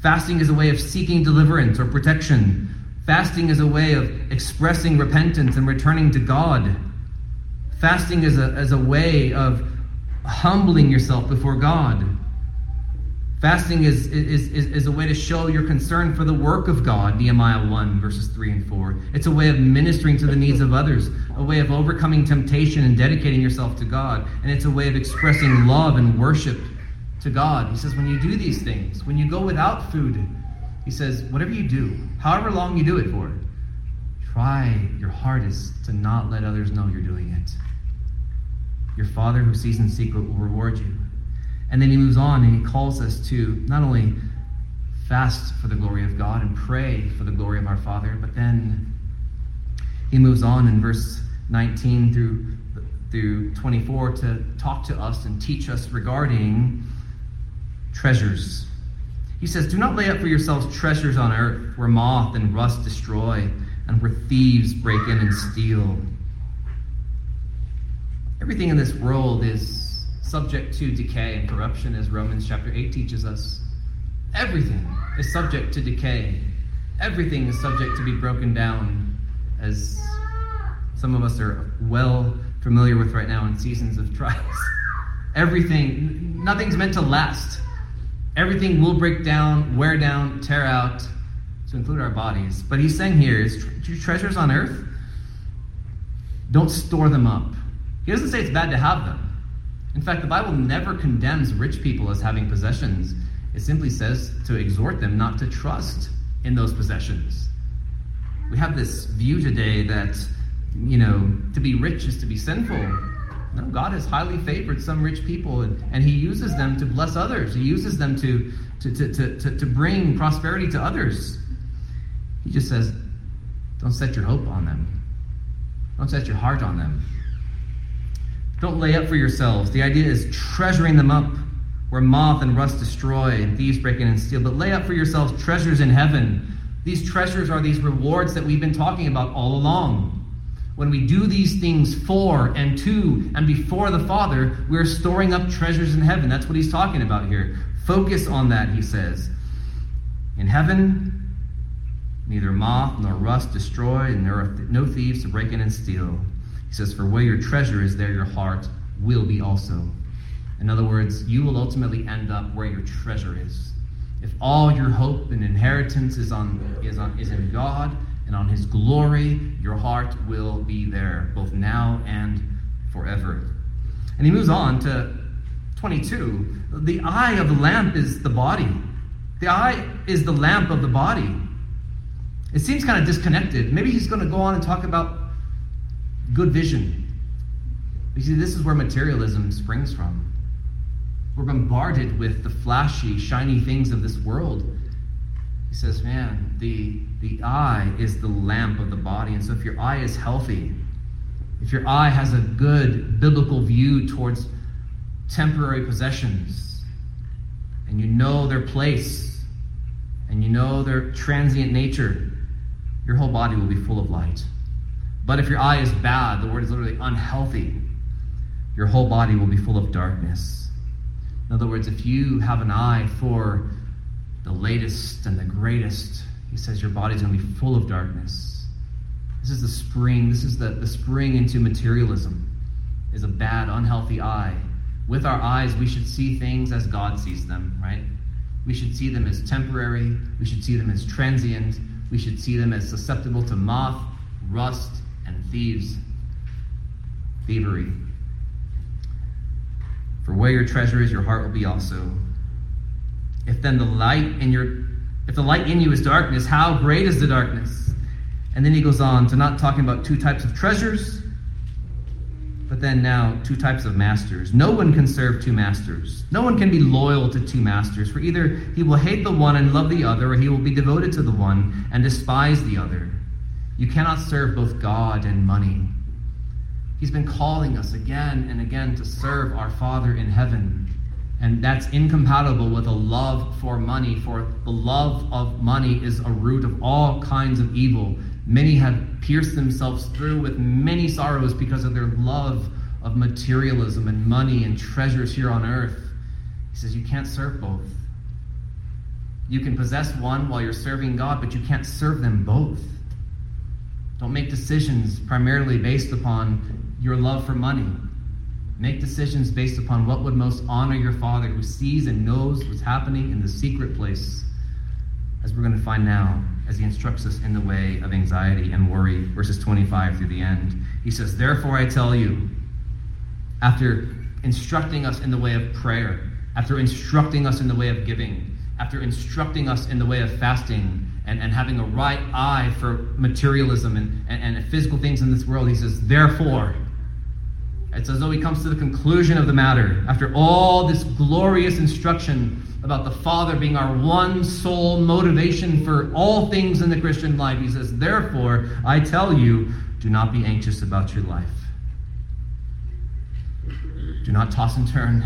Fasting is a way of seeking deliverance or protection. Fasting is a way of expressing repentance and returning to God. Fasting is a way of humbling yourself before God. Fasting is a way to show your concern for the work of God, Nehemiah 1, verses 3 and 4. It's a way of ministering to the needs of others, a way of overcoming temptation and dedicating yourself to God. And it's a way of expressing love and worship to God. He says, when you do these things, when you go without food, he says, whatever you do, however long you do it for, try your hardest to not let others know you're doing it. Your Father who sees in secret will reward you. And then he moves on and he calls us to not only fast for the glory of God and pray for the glory of our Father, but then he moves on in verse 19 through 24 to talk to us and teach us regarding treasures. He says, do not lay up for yourselves treasures on earth where moth and rust destroy and where thieves break in and steal. Everything in this world is subject to decay and corruption, as Romans chapter 8 teaches us. Everything is subject to decay. Everything is subject to be broken down, as some of us are well familiar with right now in seasons of trials. Everything, nothing's meant to last. Everything will break down, wear down, tear out, to include our bodies. But he's saying here is treasures on earth, don't store them up. He doesn't say it's bad to have them. In fact, the Bible never condemns rich people as having possessions. It simply says to exhort them not to trust in those possessions. We have this view today that, to be rich is to be sinful. No, God has highly favored some rich people, and he uses them to bless others. He uses them to bring prosperity to others. He just says, don't set your hope on them. Don't set your heart on them. Don't lay up for yourselves. The idea is treasuring them up where moth and rust destroy and thieves break in and steal. But lay up for yourselves treasures in heaven. These treasures are these rewards that we've been talking about all along. When we do these things for and to and before the Father, we're storing up treasures in heaven. That's what he's talking about here. Focus on that, he says. In heaven, neither moth nor rust destroy, and there are no thieves to break in and steal. He says, for where your treasure is, there your heart will be also. In other words, you will ultimately end up where your treasure is. If all your hope and inheritance is in God, and on his glory, your heart will be there, both now and forever. And he moves on to 22. The eye of the lamp is the body. The eye is the lamp of the body. It seems kind of disconnected. Maybe he's going to go on and talk about good vision. You see, this is where materialism springs from. We're bombarded with the flashy, shiny things of this world. He says, man, the eye is the lamp of the body. And so if your eye is healthy, if your eye has a good biblical view towards temporary possessions, and you know their place, and you know their transient nature, your whole body will be full of light. But if your eye is bad, the word is literally unhealthy, your whole body will be full of darkness. In other words, if you have an eye for the latest and the greatest, he says your body's going to be full of darkness. This is the spring. This is the spring into materialism, is a bad, unhealthy eye. With our eyes, we should see things as God sees them, right? We should see them as temporary. We should see them as transient. We should see them as susceptible to moth, rust, and thievery. For where your treasure is, your heart will be also. If then if the light in you is darkness, how great is the darkness? And then he goes on to not talking about two types of treasures, but then now two types of masters. No one can serve two masters. No one can be loyal to two masters, for either he will hate the one and love the other, or he will be devoted to the one and despise the other. You cannot serve both God and money. He's been calling us again and again to serve our Father in heaven. And that's incompatible with a love for money, for the love of money is a root of all kinds of evil. Many have pierced themselves through with many sorrows because of their love of materialism and money and treasures here on earth. He says you can't serve both. You can possess one while you're serving God, but you can't serve them both. Don't make decisions primarily based upon your love for money. Make decisions based upon what would most honor your Father, who sees and knows what's happening in the secret place, as we're going to find now as he instructs us in the way of anxiety and worry, verses 25 through the end. He says, therefore I tell you, after instructing us in the way of prayer, after instructing us in the way of giving, after instructing us in the way of fasting and having a right eye for materialism and physical things in this world, he says, therefore. It's as though he comes to the conclusion of the matter. After all this glorious instruction about the Father being our one sole motivation for all things in the Christian life, he says, therefore, I tell you, do not be anxious about your life. Do not toss and turn.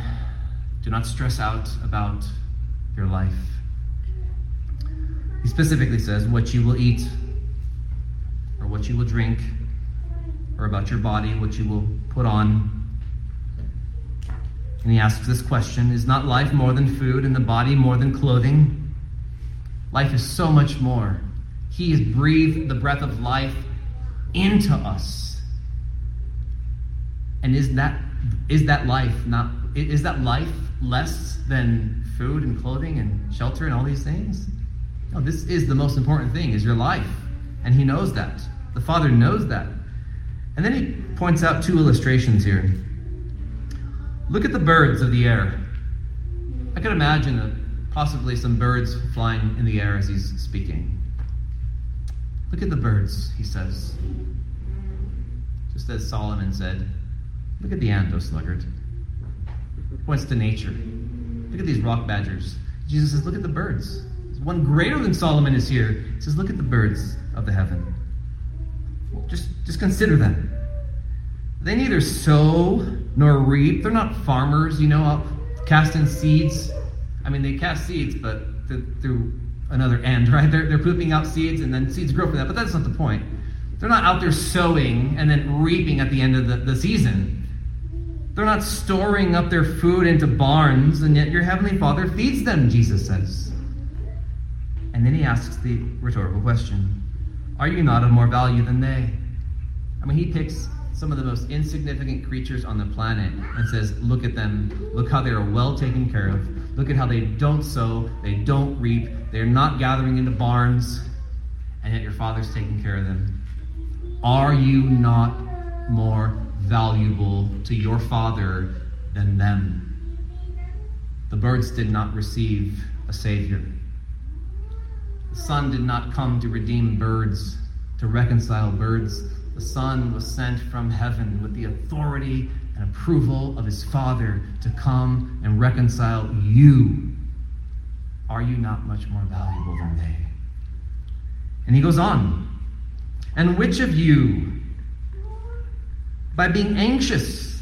Do not stress out about your life. He specifically says what you will eat or what you will drink, or about your body, what you will put on. And he asks this question, is not life more than food and the body more than clothing? Life is so much more. He has breathed the breath of life into us. And is that life less than food and clothing and shelter and all these things? No, this is the most important thing, is your life. And he knows that. The Father knows that. And then he points out two illustrations here. Look at the birds of the air. I could imagine possibly some birds flying in the air as he's speaking. Look at the birds, he says. Just as Solomon said, look at the ant, O sluggard. Points to nature. Look at these rock badgers. Jesus says, look at the birds. One greater than Solomon is here. He says, look at the birds of the heaven. Just consider them. They neither sow nor reap. They're not farmers, casting seeds. I mean, they cast seeds, but through another end, right? They're pooping out seeds, and then seeds grow from that. But that's not the point. They're not out there sowing and then reaping at the end of the season. They're not storing up their food into barns, and yet your Heavenly Father feeds them, Jesus says. And then he asks the rhetorical question, are you not of more value than they? I mean, he picks some of the most insignificant creatures on the planet and says, look at them. Look how they are well taken care of. Look at how they don't sow. They don't reap. They're not gathering into barns. And yet your Father's taking care of them. Are you not more valuable to your Father than them? The birds did not receive a Savior. The Son did not come to redeem birds, to reconcile birds. The Son was sent from heaven with the authority and approval of his Father to come and reconcile you. Are you not much more valuable than they? And he goes on. And which of you, by being anxious,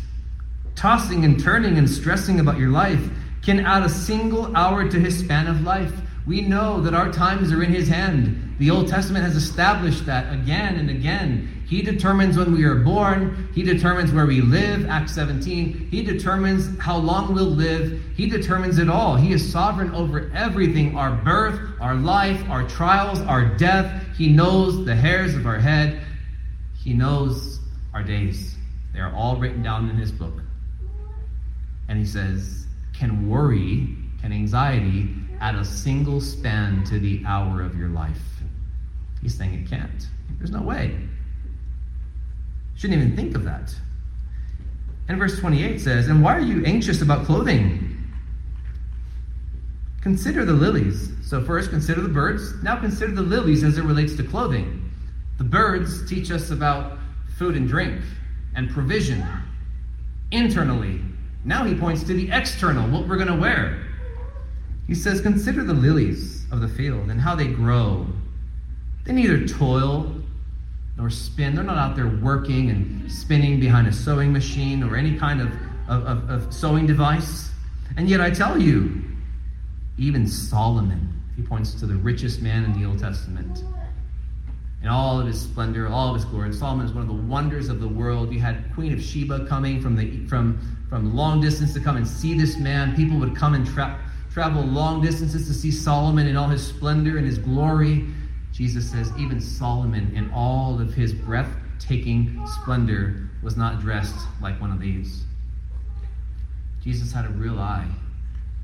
tossing and turning and stressing about your life, can add a single hour to his span of life? We know that our times are in his hand. The Old Testament has established that again and again. He determines when we are born. He determines where we live, Acts 17. He determines how long we'll live. He determines it all. He is sovereign over everything, our birth, our life, our trials, our death. He knows the hairs of our head. He knows our days. They are all written down in his book. And he says, can worry, can anxiety add a single span to the hour of your life? He's saying it can't. There's no way. Shouldn't even think of that. And verse 28 says, and why are you anxious about clothing? Consider the lilies. So first consider the birds. Now consider the lilies as it relates to clothing. The birds teach us about food and drink and provision internally. Now he points to the external, what we're going to wear. He says, consider the lilies of the field and how they grow. They neither toil nor spin. They're not out there working and spinning behind a sewing machine or any kind of sewing device. And yet I tell you, even Solomon, he points to the richest man in the Old Testament, in all of his splendor, all of his glory. Solomon is one of the wonders of the world. You had Queen of Sheba coming from long distance to come and see this man. People would come and trap. traveled long distances to see Solomon in all his splendor and his glory. Jesus says, even Solomon in all of his breathtaking splendor was not dressed like one of these. Jesus had a real eye.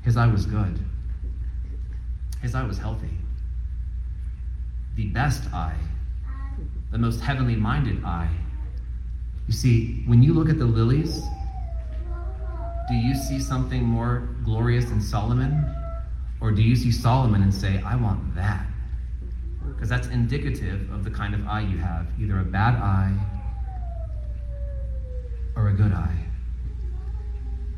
His eye was good. His eye was healthy. The best eye, the most heavenly-minded eye. You see, when you look at the lilies, do you see something more glorious than Solomon? Or do you see Solomon and say, I want that? Because that's indicative of the kind of eye you have, either a bad eye or a good eye.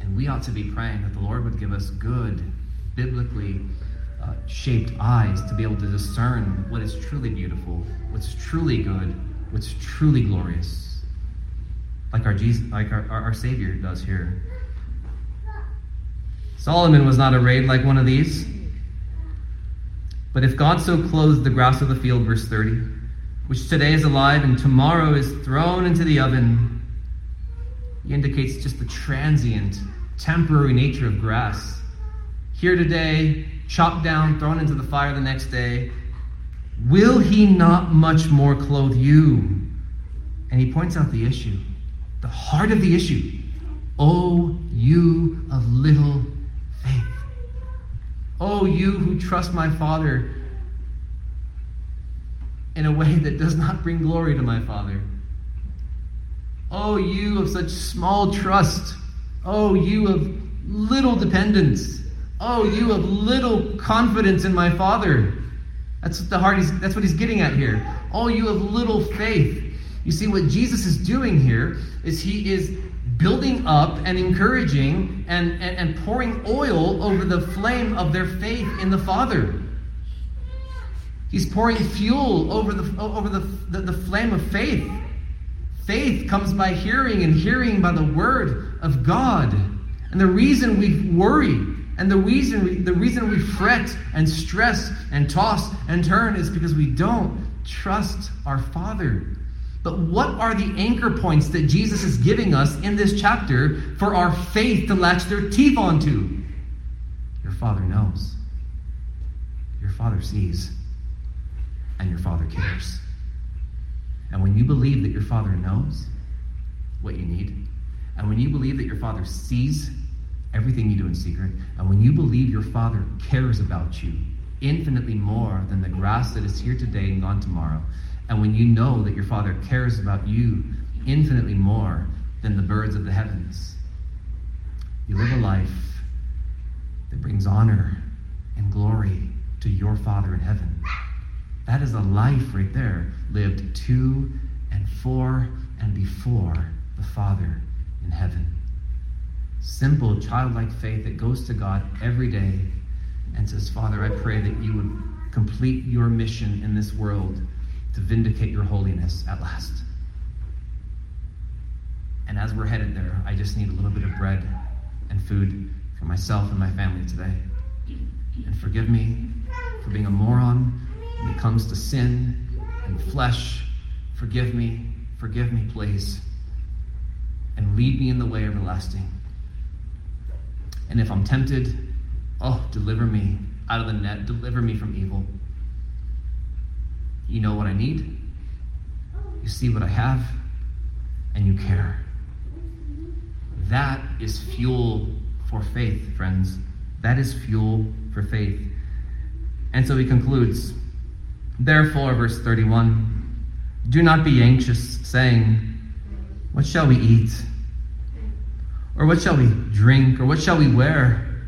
And we ought to be praying that the Lord would give us good, biblically shaped eyes to be able to discern what is truly beautiful, what's truly good, what's truly glorious, like our Savior does here. Solomon was not arrayed like one of these. But if God so clothed the grass of the field, verse 30, which today is alive and tomorrow is thrown into the oven, he indicates just the transient, temporary nature of grass. Here today, chopped down, thrown into the fire the next day. Will he not much more clothe you? And he points out the issue, the heart of the issue. O you of little faith. Oh, you who trust my Father in a way that does not bring glory to my Father. Oh, you of such small trust. Oh, you of little dependence. Oh, you of little confidence in my Father. That's what he's getting at here. Oh, you of little faith. You see, what Jesus is doing here is he is building up and encouraging and pouring oil over the flame of their faith in the Father. He's pouring fuel over the flame of faith. Faith comes by hearing, and hearing by the word of God. And the reason we worry and the reason we fret and stress and toss and turn is because we don't trust our Father. But what are the anchor points that Jesus is giving us in this chapter for our faith to latch their teeth onto? Your Father knows. Your Father sees. And your Father cares. And when you believe that your Father knows what you need, and when you believe that your Father sees everything you do in secret, and when you believe your Father cares about you infinitely more than the grass that is here today and gone tomorrow, and when you know that your Father cares about you infinitely more than the birds of the heavens, you live a life that brings honor and glory to your Father in heaven. That is a life right there, lived to and for and before the Father in heaven. Simple, childlike faith that goes to God every day and says, Father, I pray that you would complete your mission in this world to vindicate your holiness at last. And as we're headed there, I just need a little bit of bread and food for myself and my family today. And forgive me for being a moron when it comes to sin and flesh. Forgive me, please. And lead me in the way everlasting. And if I'm tempted, oh, deliver me out of the net. Deliver me from evil. You know what I need, you see what I have, and you care. That is fuel for faith, friends. That is fuel for faith. And so he concludes, therefore, verse 31, do not be anxious, saying, what shall we eat? Or what shall we drink? Or what shall we wear?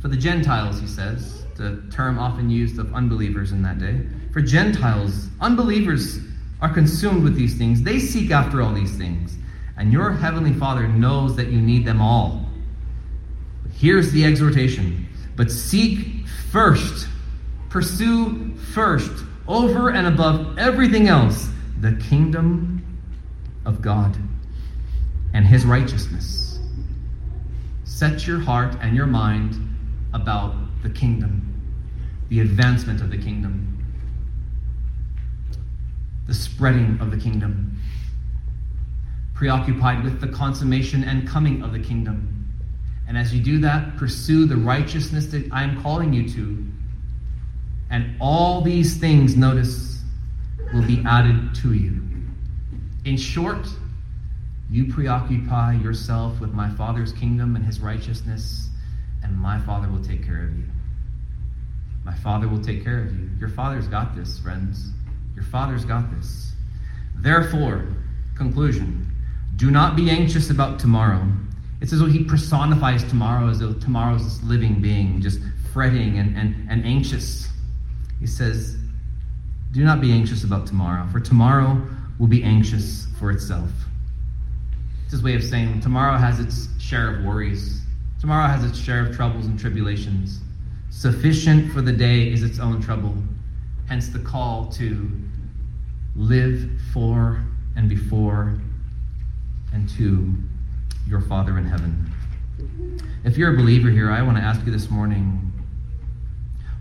For the Gentiles, he says, the term often used of unbelievers in that day, for Gentiles, unbelievers are consumed with these things. They seek after all these things. And your heavenly Father knows that you need them all. But here's the exhortation. But seek first, pursue first, over and above everything else, the kingdom of God and his righteousness. Set your heart and your mind about the kingdom, the advancement of the kingdom, the spreading of the kingdom, preoccupied with the consummation and coming of the kingdom, And as you do that, pursue the righteousness that I am calling you to. And all these things, notice, will be added to you. In short, you preoccupy yourself with my Father's kingdom and his righteousness, and my Father will take care of you. My Father will take care of you. Your Father's got this, friends. Your Father's got this. Therefore, conclusion, do not be anxious about tomorrow. It's as though he personifies tomorrow, as though tomorrow's this living being, just fretting and anxious. He says, do not be anxious about tomorrow, for tomorrow will be anxious for itself. It's his way of saying tomorrow has its share of worries. Tomorrow has its share of troubles and tribulations. Sufficient for the day is its own trouble. Hence the call to live for and before and to your Father in heaven. If you're a believer here, I want to ask you this morning,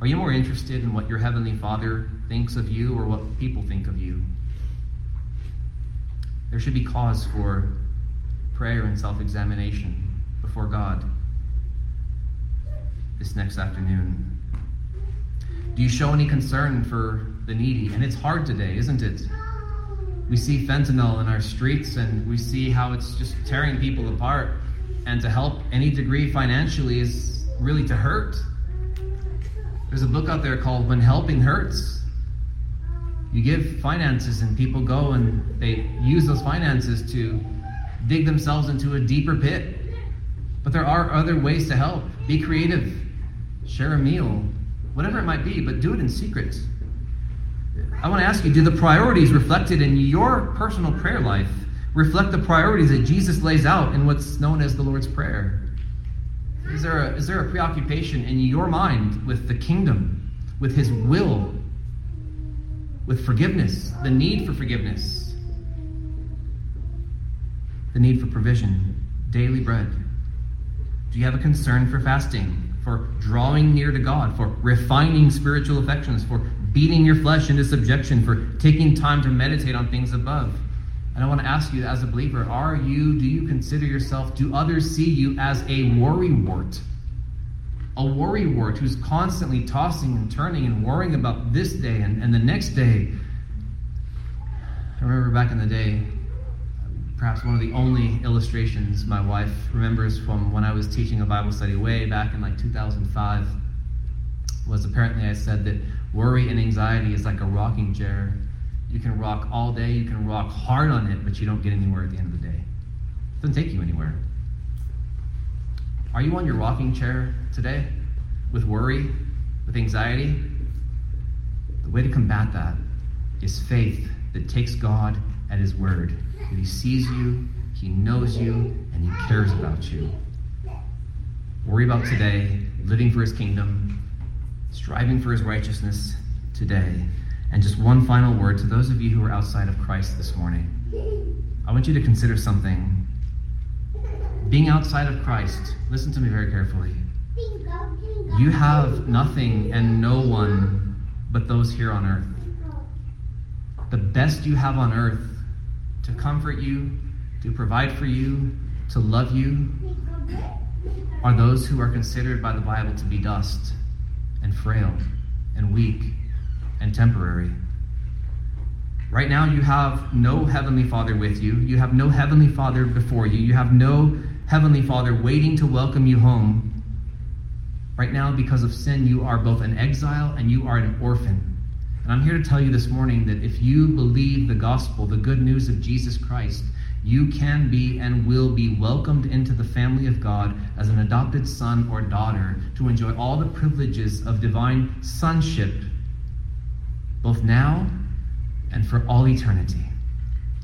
are you more interested in what your Heavenly Father thinks of you or what people think of you? There should be cause for prayer and self-examination before God this next afternoon. Do you show any concern for the needy? And it's hard today, isn't it? We see fentanyl in our streets, and we see how it's just tearing people apart. And to help any degree financially is really to hurt. There's a book out there called When Helping Hurts. You give finances, and people go and they use those finances to dig themselves into a deeper pit. But there are other ways to help. Be creative. Share a meal. Whatever it might be, but do it in secret. I want to ask you, do the priorities reflected in your personal prayer life reflect the priorities that Jesus lays out in what's known as the Lord's Prayer? Is there a preoccupation in your mind with the kingdom, with his will, with forgiveness, the need for forgiveness, the need for provision, daily bread? Do you have a concern for fasting, for drawing near to God, for refining spiritual affections, for beating your flesh into subjection, for taking time to meditate on things above? And I want to ask you, as a believer, do you consider yourself, do others see you as a worrywart? A worrywart who's constantly tossing and turning and worrying about this day and the next day. I remember back in the day, perhaps one of the only illustrations my wife remembers from when I was teaching a Bible study way back in like 2005 was apparently I said that worry and anxiety is like a rocking chair. You can rock all day, you can rock hard on it, but you don't get anywhere at the end of the day. It doesn't take you anywhere. Are you on your rocking chair today with worry, with anxiety? The way to combat that is faith that takes God at his word. That he sees you, he knows you, and he cares about you. Worry about today, living for his kingdom, striving for his righteousness today. And just one final word to those of you who are outside of Christ this morning. I want you to consider something. Being outside of Christ, listen to me very carefully. You have nothing and no one but those here on earth. The best you have on earth to comfort you, to provide for you, to love you, are those who are considered by the Bible to be dust and frail and weak and temporary. Right now you have no Heavenly Father with you. You have no Heavenly Father before you. You have no Heavenly Father waiting to welcome you home. Right now, because of sin, you are both an exile and you are an orphan. And I'm here to tell you this morning that if you believe the gospel, the good news of Jesus Christ, you can be and will be welcomed into the family of God as an adopted son or daughter to enjoy all the privileges of divine sonship, both now and for all eternity.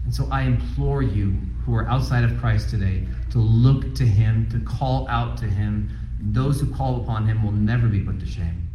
And so I implore you who are outside of Christ today to look to him, to call out to him. Those who call upon him will never be put to shame.